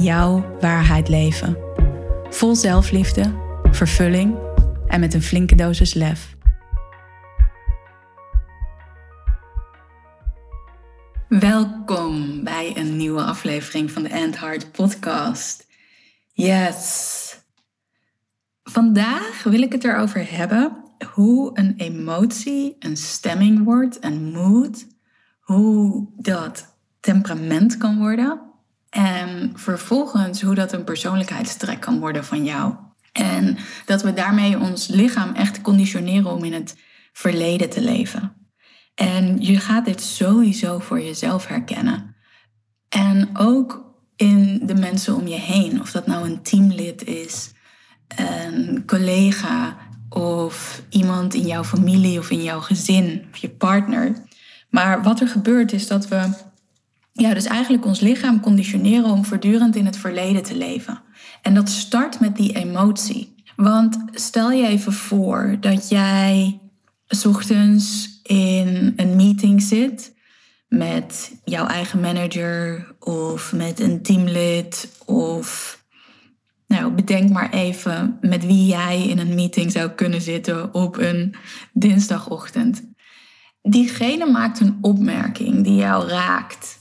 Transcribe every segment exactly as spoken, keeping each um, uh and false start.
Jouw waarheid leven. Vol zelfliefde, vervulling en met een flinke dosis lef. Welkom bij een nieuwe aflevering van de End Heart podcast. Yes! Vandaag wil ik het erover hebben hoe een emotie, een stemming wordt, een mood, hoe dat temperament kan worden en vervolgens hoe dat een persoonlijkheidstrek kan worden van jou. En dat we daarmee ons lichaam echt conditioneren om in het verleden te leven. En je gaat dit sowieso voor jezelf herkennen. En ook in de mensen om je heen. Of dat nou een teamlid is, een collega of iemand in jouw familie of in jouw gezin of je partner. Maar wat er gebeurt is dat we ja, dus eigenlijk ons lichaam conditioneren om voortdurend in het verleden te leven. En dat start met die emotie. Want stel je even voor dat jij 's ochtends in een meeting zit met jouw eigen manager of met een teamlid of nou, bedenk maar even met wie jij in een meeting zou kunnen zitten op een dinsdagochtend. Diegene maakt een opmerking die jou raakt.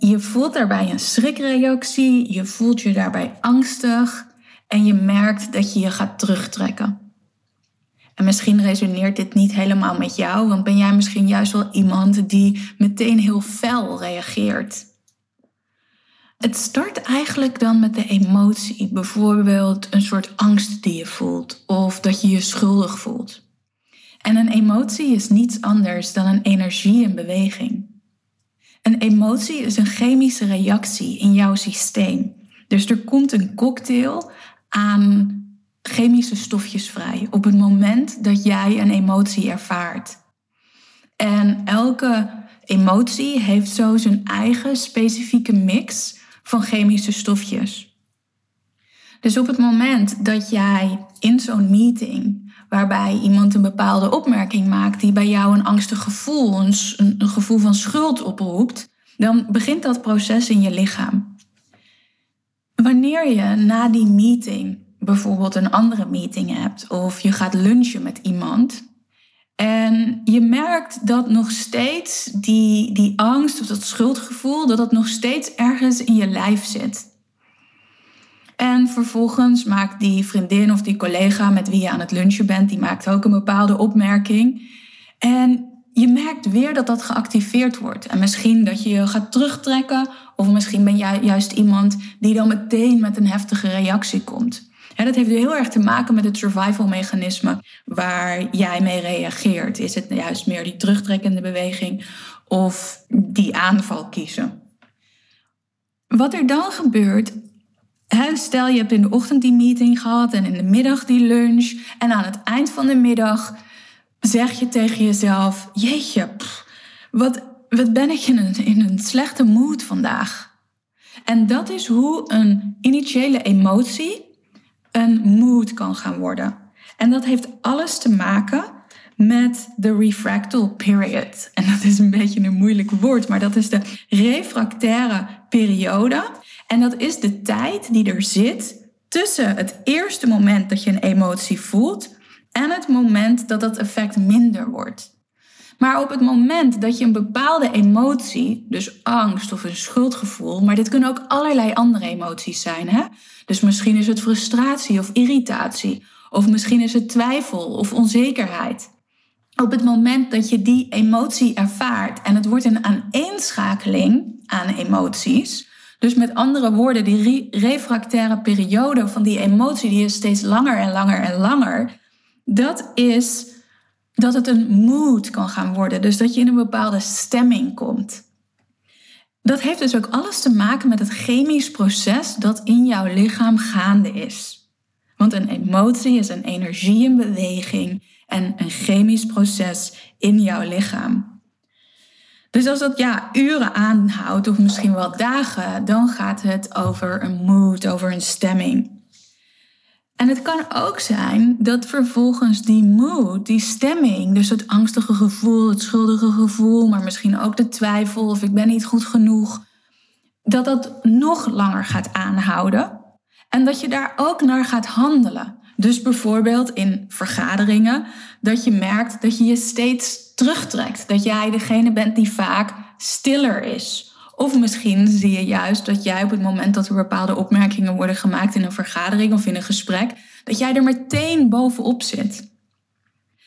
Je voelt daarbij een schrikreactie, je voelt je daarbij angstig en je merkt dat je je gaat terugtrekken. En misschien resoneert dit niet helemaal met jou, want ben jij misschien juist wel iemand die meteen heel fel reageert. Het start eigenlijk dan met de emotie, bijvoorbeeld een soort angst die je voelt of dat je je schuldig voelt. En een emotie is niets anders dan een energie in beweging. Een emotie is een chemische reactie in jouw systeem. Dus er komt een cocktail aan chemische stofjes vrij op het moment dat jij een emotie ervaart. En elke emotie heeft zo zijn eigen specifieke mix van chemische stofjes. Dus op het moment dat jij in zo'n meeting, waarbij iemand een bepaalde opmerking maakt die bij jou een angstig gevoel, een, een gevoel van schuld oproept, dan begint dat proces in je lichaam. Wanneer je na die meeting bijvoorbeeld een andere meeting hebt of je gaat lunchen met iemand en je merkt dat nog steeds die, die angst of dat schuldgevoel, dat dat nog steeds ergens in je lijf zit. En vervolgens maakt die vriendin of die collega met wie je aan het lunchen bent, die maakt ook een bepaalde opmerking. En je merkt weer dat dat geactiveerd wordt. En misschien dat je je gaat terugtrekken of misschien ben jij juist iemand die dan meteen met een heftige reactie komt. En dat heeft heel erg te maken met het survival-mechanisme waar jij mee reageert. Is het juist meer die terugtrekkende beweging of die aanval kiezen? Wat er dan gebeurt, stel je hebt in de ochtend die meeting gehad en in de middag die lunch. En aan het eind van de middag zeg je tegen jezelf, jeetje, pff, wat, wat ben ik in een, in een slechte mood vandaag. En dat is hoe een initiële emotie een mood kan gaan worden. En dat heeft alles te maken met de refractal period. En dat is een beetje een moeilijk woord, maar dat is de refractaire periode. En dat is de tijd die er zit tussen het eerste moment dat je een emotie voelt en het moment dat dat effect minder wordt. Maar op het moment dat je een bepaalde emotie, dus angst of een schuldgevoel, maar dit kunnen ook allerlei andere emoties zijn, hè? Dus misschien is het frustratie of irritatie, of misschien is het twijfel of onzekerheid. Op het moment dat je die emotie ervaart en het wordt een aaneenschakeling aan emoties, dus met andere woorden, die refractaire periode van die emotie, die is steeds langer en langer en langer, dat is dat het een mood kan gaan worden. Dus dat je in een bepaalde stemming komt. Dat heeft dus ook alles te maken met het chemisch proces dat in jouw lichaam gaande is. Want een emotie is een energie in beweging en een chemisch proces in jouw lichaam. Dus als dat ja, uren aanhoudt of misschien wel dagen, dan gaat het over een mood, over een stemming. En het kan ook zijn dat vervolgens die mood, die stemming, dus het angstige gevoel, het schuldige gevoel, maar misschien ook de twijfel of ik ben niet goed genoeg, dat dat nog langer gaat aanhouden en dat je daar ook naar gaat handelen. Dus bijvoorbeeld in vergaderingen, dat je merkt dat je je steeds terugtrekt, dat jij degene bent die vaak stiller is. Of misschien zie je juist dat jij op het moment dat er bepaalde opmerkingen worden gemaakt in een vergadering of in een gesprek, dat jij er meteen bovenop zit.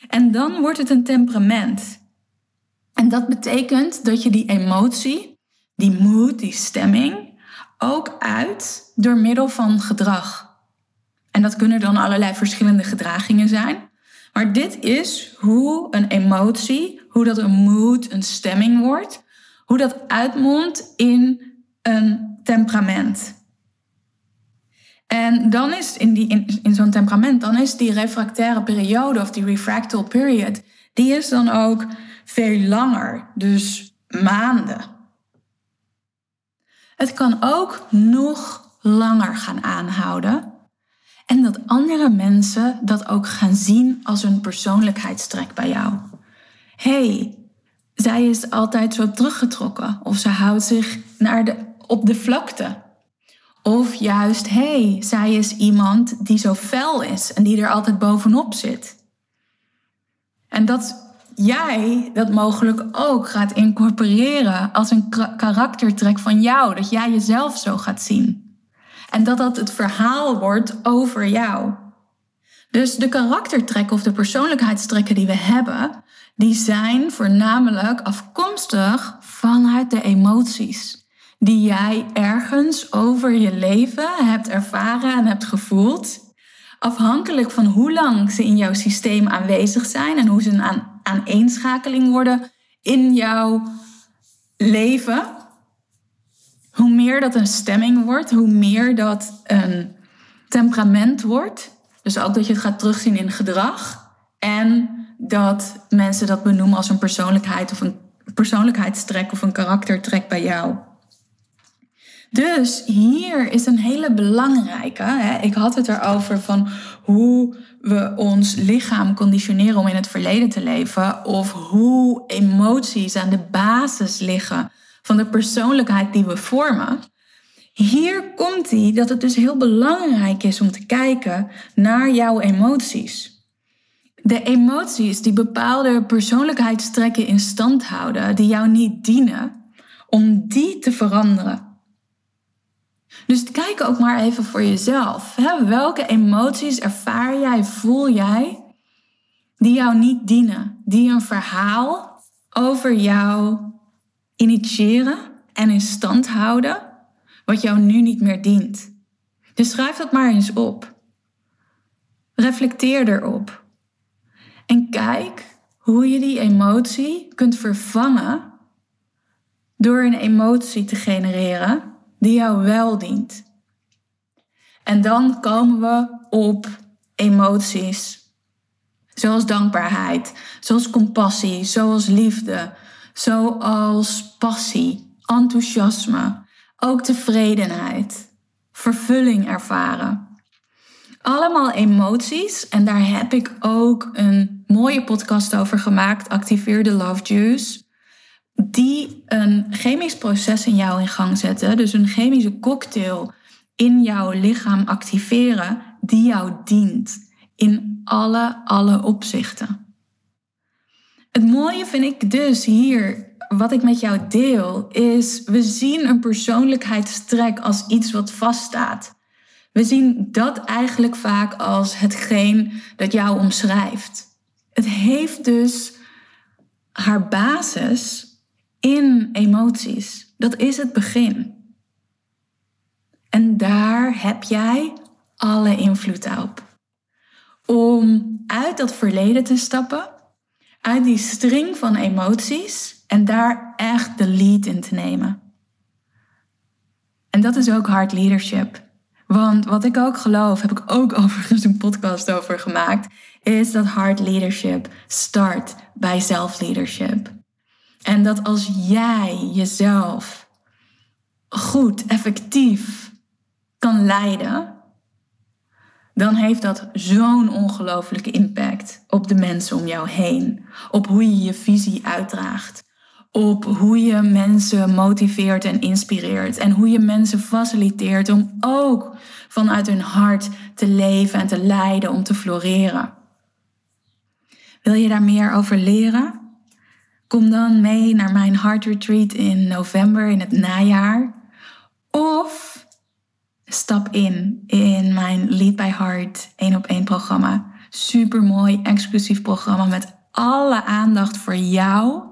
En dan wordt het een temperament. En dat betekent dat je die emotie, die mood, die stemming, ook uit door middel van gedrag. En dat kunnen dan allerlei verschillende gedragingen zijn. Maar dit is hoe een emotie, hoe dat een mood, een stemming wordt, hoe dat uitmondt in een temperament. En dan is in, die, in, in zo'n temperament, dan is die refractaire periode of die refractal period, die is dan ook veel langer, dus maanden. Het kan ook nog langer gaan aanhouden. En dat andere mensen dat ook gaan zien als een persoonlijkheidstrek bij jou. Hey, zij is altijd zo teruggetrokken. Of ze houdt zich naar de, op de vlakte. Of juist, hé, hey, zij is iemand die zo fel is en die er altijd bovenop zit. En dat jij dat mogelijk ook gaat incorporeren als een karaktertrek van jou. Dat jij jezelf zo gaat zien. En dat dat het verhaal wordt over jou. Dus de karaktertrekken of de persoonlijkheidstrekken die we hebben, die zijn voornamelijk afkomstig vanuit de emoties die jij ergens over je leven hebt ervaren en hebt gevoeld. Afhankelijk van hoe lang ze in jouw systeem aanwezig zijn en hoe ze een aan, aaneenschakeling worden in jouw leven. Hoe meer dat een stemming wordt, hoe meer dat een temperament wordt. Dus ook dat je het gaat terugzien in gedrag en dat mensen dat benoemen als een persoonlijkheid of een persoonlijkheidstrek of een karaktertrek bij jou. Dus hier is een hele belangrijke. Hè? Ik had het erover van hoe we ons lichaam conditioneren om in het verleden te leven. Of hoe emoties aan de basis liggen van de persoonlijkheid die we vormen. Hier komt die dat het dus heel belangrijk is om te kijken naar jouw emoties. De emoties die bepaalde persoonlijkheidstrekken in stand houden, die jou niet dienen, om die te veranderen. Dus kijk ook maar even voor jezelf. Hè? Welke emoties ervaar jij, voel jij, die jou niet dienen? Die een verhaal over jou initiëren en in stand houden, wat jou nu niet meer dient. Dus schrijf dat maar eens op. Reflecteer erop. En kijk hoe je die emotie kunt vervangen door een emotie te genereren die jou wel dient. En dan komen we op emoties zoals dankbaarheid, zoals compassie, zoals liefde, zoals passie, enthousiasme, ook tevredenheid, vervulling ervaren. Allemaal emoties en daar heb ik ook een mooie podcast over gemaakt, Activeer de Love Juice, die een chemisch proces in jou in gang zetten, dus een chemische cocktail in jouw lichaam activeren die jou dient in alle, alle opzichten. Het mooie vind ik dus hier, wat ik met jou deel, is we zien een persoonlijkheidstrek als iets wat vaststaat. We zien dat eigenlijk vaak als hetgeen dat jou omschrijft. Het heeft dus haar basis in emoties. Dat is het begin. En daar heb jij alle invloed op. Om uit dat verleden te stappen, uit die string van emoties en daar echt de lead in te nemen. En dat is ook hard leadership. Want wat ik ook geloof, heb ik ook overigens een podcast over gemaakt, is dat hard leadership start bij zelfleadership. En dat als jij jezelf goed, effectief kan leiden, dan heeft dat zo'n ongelooflijke impact op de mensen om jou heen. Op hoe je je visie uitdraagt. Op hoe je mensen motiveert en inspireert. En hoe je mensen faciliteert om ook vanuit hun hart te leven en te leiden, om te floreren. Wil je daar meer over leren? Kom dan mee naar mijn Heart Retreat in november, in het najaar. Of stap in, in mijn Lead by Heart één op één programma. Supermooi, exclusief programma met alle aandacht voor jou.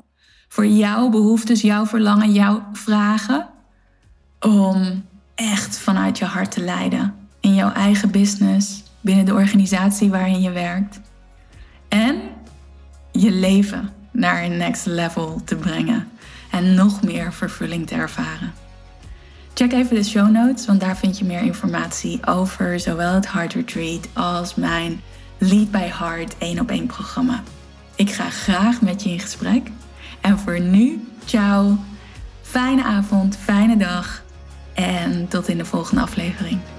Voor jouw behoeftes, jouw verlangen, jouw vragen. Om echt vanuit je hart te leiden. In jouw eigen business, binnen de organisatie waarin je werkt. En je leven naar een next level te brengen. En nog meer vervulling te ervaren. Check even de show notes, want daar vind je meer informatie over zowel het Heart Retreat als mijn Lead by Heart één op één programma. Ik ga graag met je in gesprek. En voor nu, ciao. Fijne avond, fijne dag. En tot in de volgende aflevering.